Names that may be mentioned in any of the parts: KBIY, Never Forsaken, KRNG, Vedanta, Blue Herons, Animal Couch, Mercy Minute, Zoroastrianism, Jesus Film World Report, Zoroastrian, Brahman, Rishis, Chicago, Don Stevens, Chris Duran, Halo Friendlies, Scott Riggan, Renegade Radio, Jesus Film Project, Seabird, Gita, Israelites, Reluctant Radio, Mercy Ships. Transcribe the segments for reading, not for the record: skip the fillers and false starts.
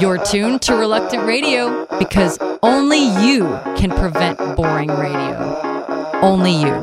You're tuned to Reluctant Radio because only you can prevent boring radio. Only you.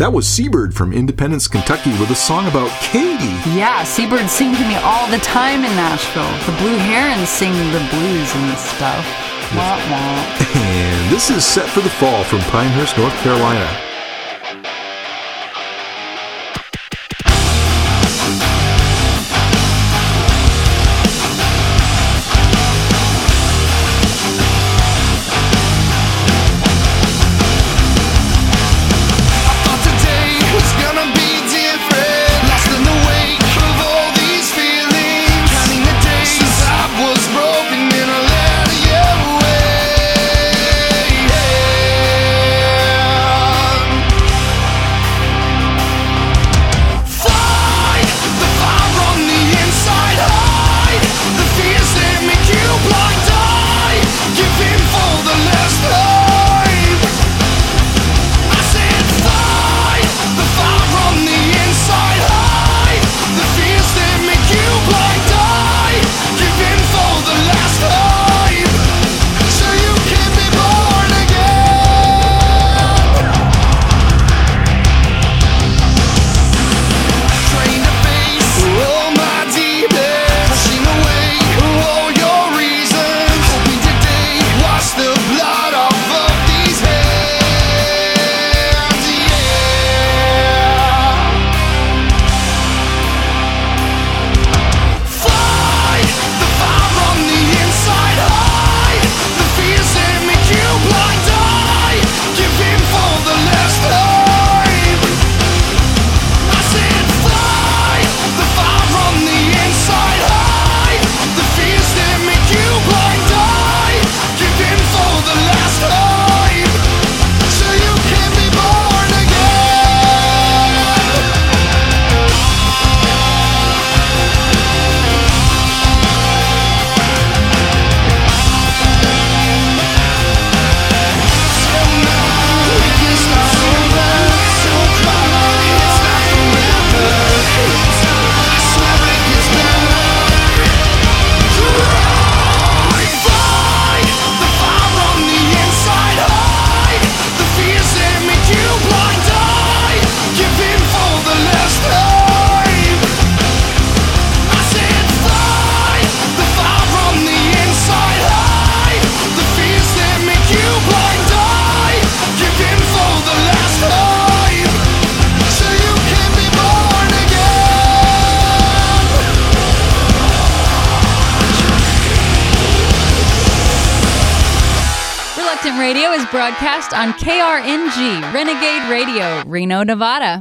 That was Seabird from Independence, Kentucky with a song about Katie. Yeah, Seabird sings to me all the time in Nashville. The Blue Herons sing the blues and stuff. Wah, wah. And this is Set for the Fall from Pinehurst, North Carolina. Radio is broadcast on KRNG, Renegade Radio, Reno, Nevada.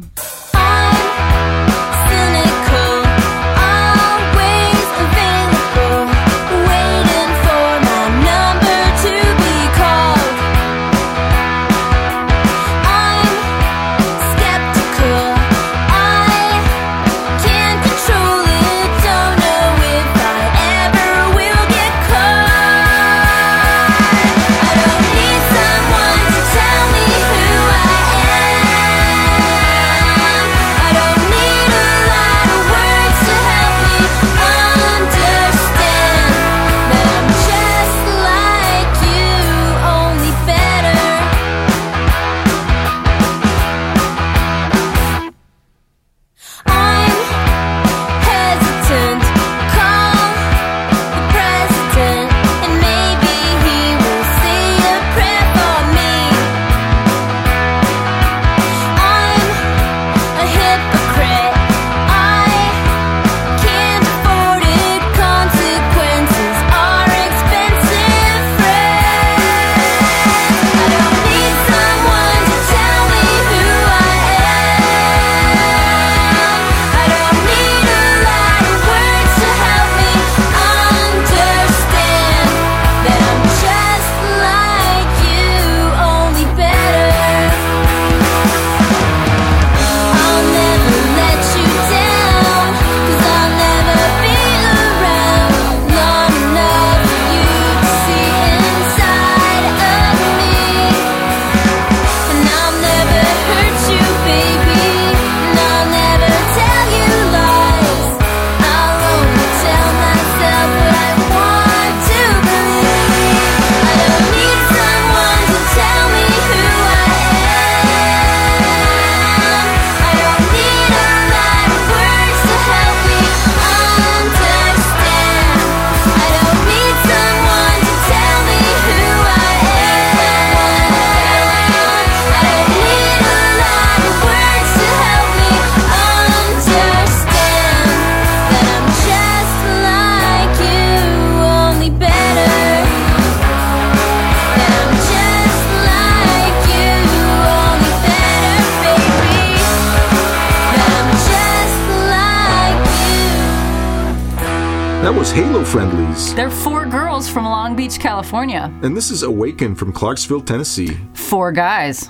Halo Friendlies. They're four girls from Long Beach, California. And this is Awaken from Clarksville, Tennessee. Four guys.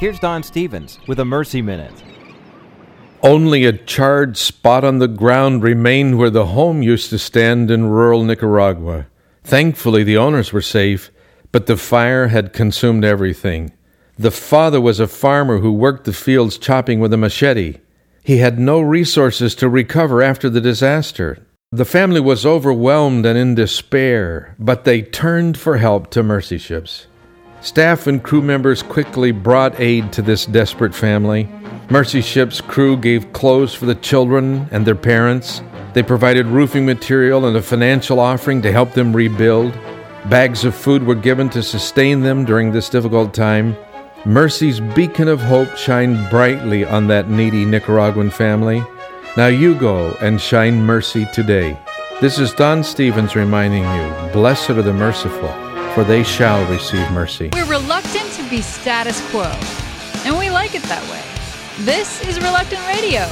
Here's Don Stevens with a Mercy Minute. Only a charred spot on the ground remained where the home used to stand in rural Nicaragua. Thankfully, the owners were safe, but the fire had consumed everything. The father was a farmer who worked the fields chopping with a machete. He had no resources to recover after the disaster. The family was overwhelmed and in despair, but they turned for help to Mercy Ships. Staff and crew members quickly brought aid to this desperate family. Mercy Ships' crew gave clothes for the children and their parents. They provided roofing material and a financial offering to help them rebuild. Bags of food were given to sustain them during this difficult time. Mercy's beacon of hope shined brightly on that needy Nicaraguan family. Now you go and shine mercy today. This is Don Stevens reminding you, blessed are the merciful, for they shall receive mercy. We're reluctant to be status quo, and we like it that way. This is Reluctant Radio.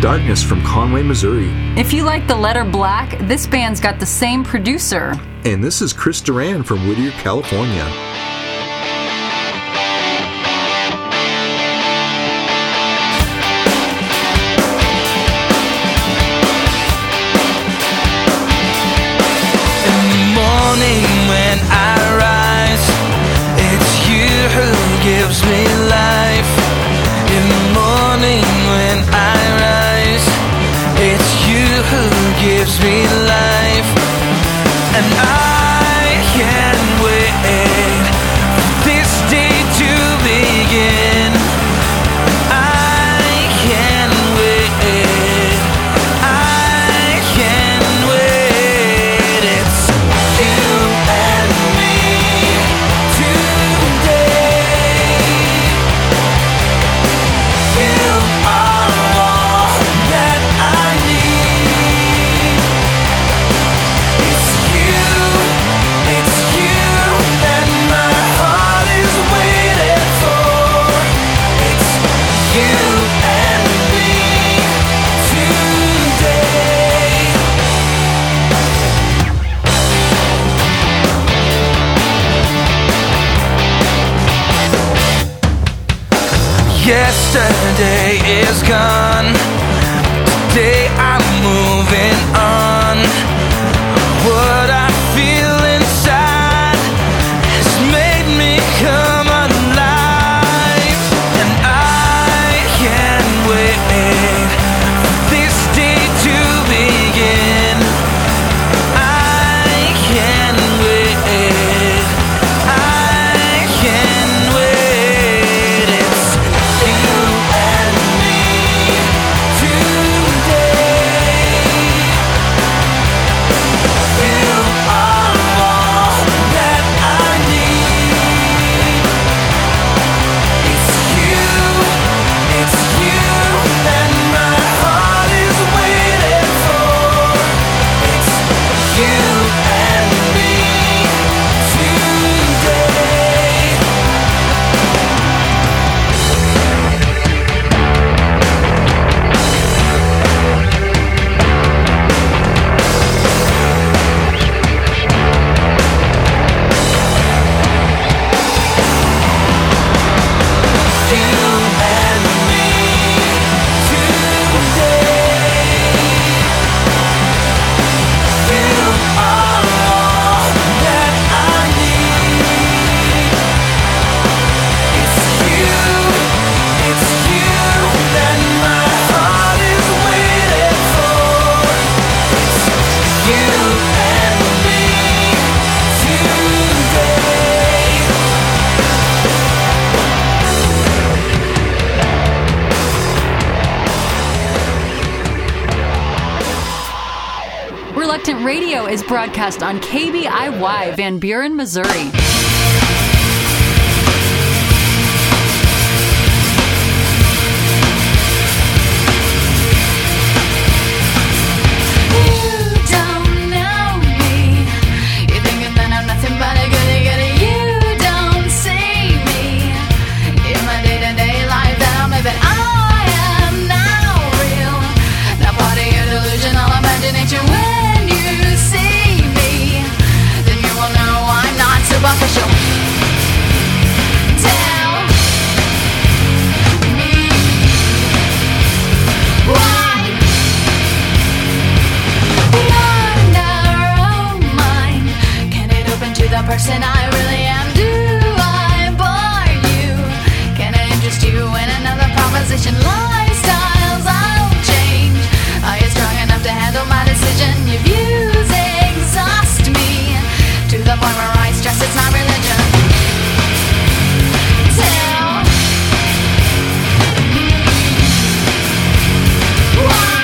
Darkness from Conway, Missouri. If you like the letter black, this band's got the same producer. And this is Chris Duran from Whittier, California. In the morning when I rise, it's you who gives me life. In the morning when I rise, who gives me life, and I can't wait for this day to begin. Yesterday is gone, today I'm moving on. What I feel inside has made me come alive, and I can't wait for this day to begin. I can't wait, I can't wait. It's Reluctant Radio is broadcast on KBIY, Van Buren, Missouri. Person I really am, do I bore you? Can I interest you in another proposition? Lifestyles I'll change. Are you strong enough to handle my decision? Your views exhaust me to the point where I stress it's not religion. Tell me why.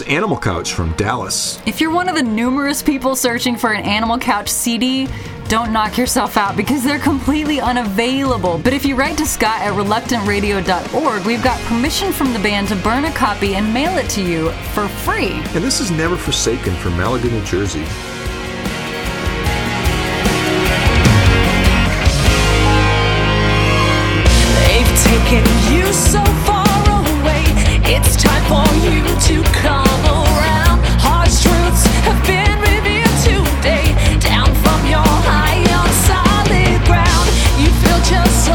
was Animal Couch from Dallas. If you're one of the numerous people searching for an Animal Couch CD, don't knock yourself out because they're completely unavailable. But if you write to Scott at reluctantradio.org, we've got permission from the band to burn a copy and mail it to you for free. And this is Never Forsaken from Malaga, New Jersey. They've taken you so far away. It's time for you to come around. Harsh truths have been revealed today. Down from your high on solid ground, you feel just so.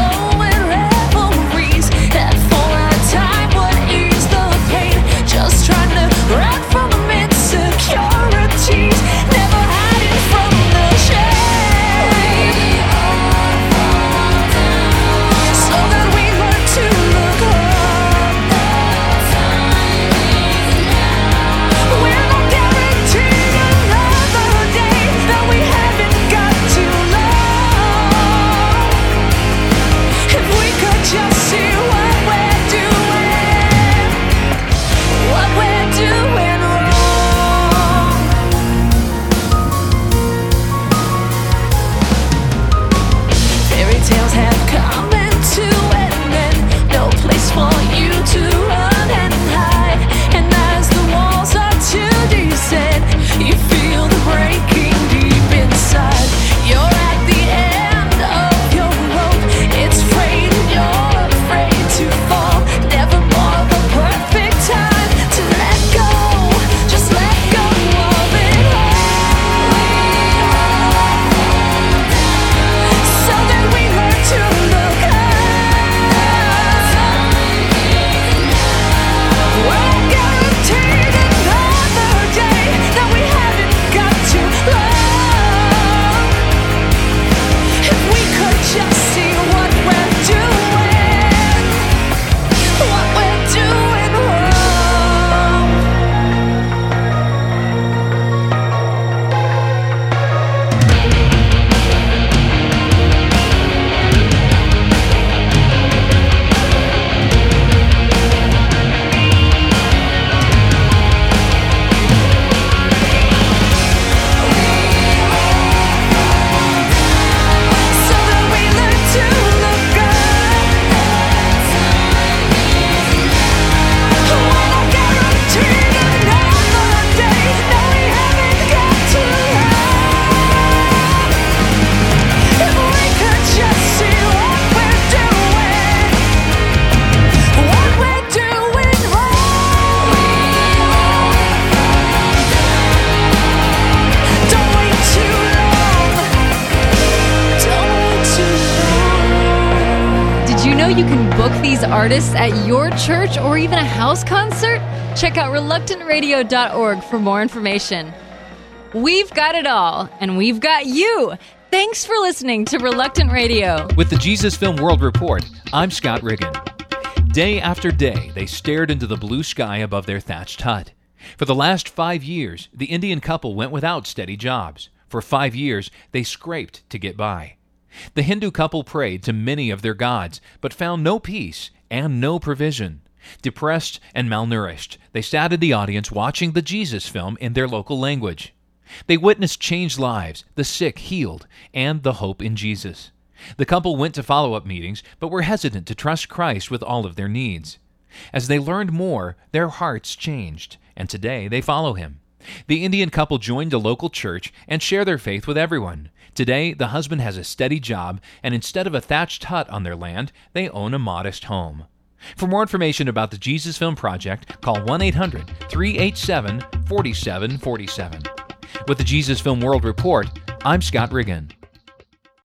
Artists at your church or even a house concert? Check out reluctantradio.org for more information. We've got it all, and we've got you. Thanks for listening to Reluctant Radio. With the Jesus Film World Report, I'm Scott Riggan. Day after day, they stared into the blue sky above their thatched hut. For the last 5 years, the Indian couple went without steady jobs. For 5 years, they scraped to get by. The Hindu couple prayed to many of their gods, but found no peace and no provision. Depressed and malnourished, they sat in the audience watching the Jesus film in their local language. They witnessed changed lives, the sick healed, and the hope in Jesus. The couple went to follow-up meetings, but were hesitant to trust Christ with all of their needs. As they learned more, their hearts changed, and today they follow him. The Indian couple joined a local church and share their faith with everyone. Today, the husband has a steady job, and instead of a thatched hut on their land, they own a modest home. For more information about the Jesus Film Project, call 1-800-387-4747. With the Jesus Film World Report, I'm Scott Riggan.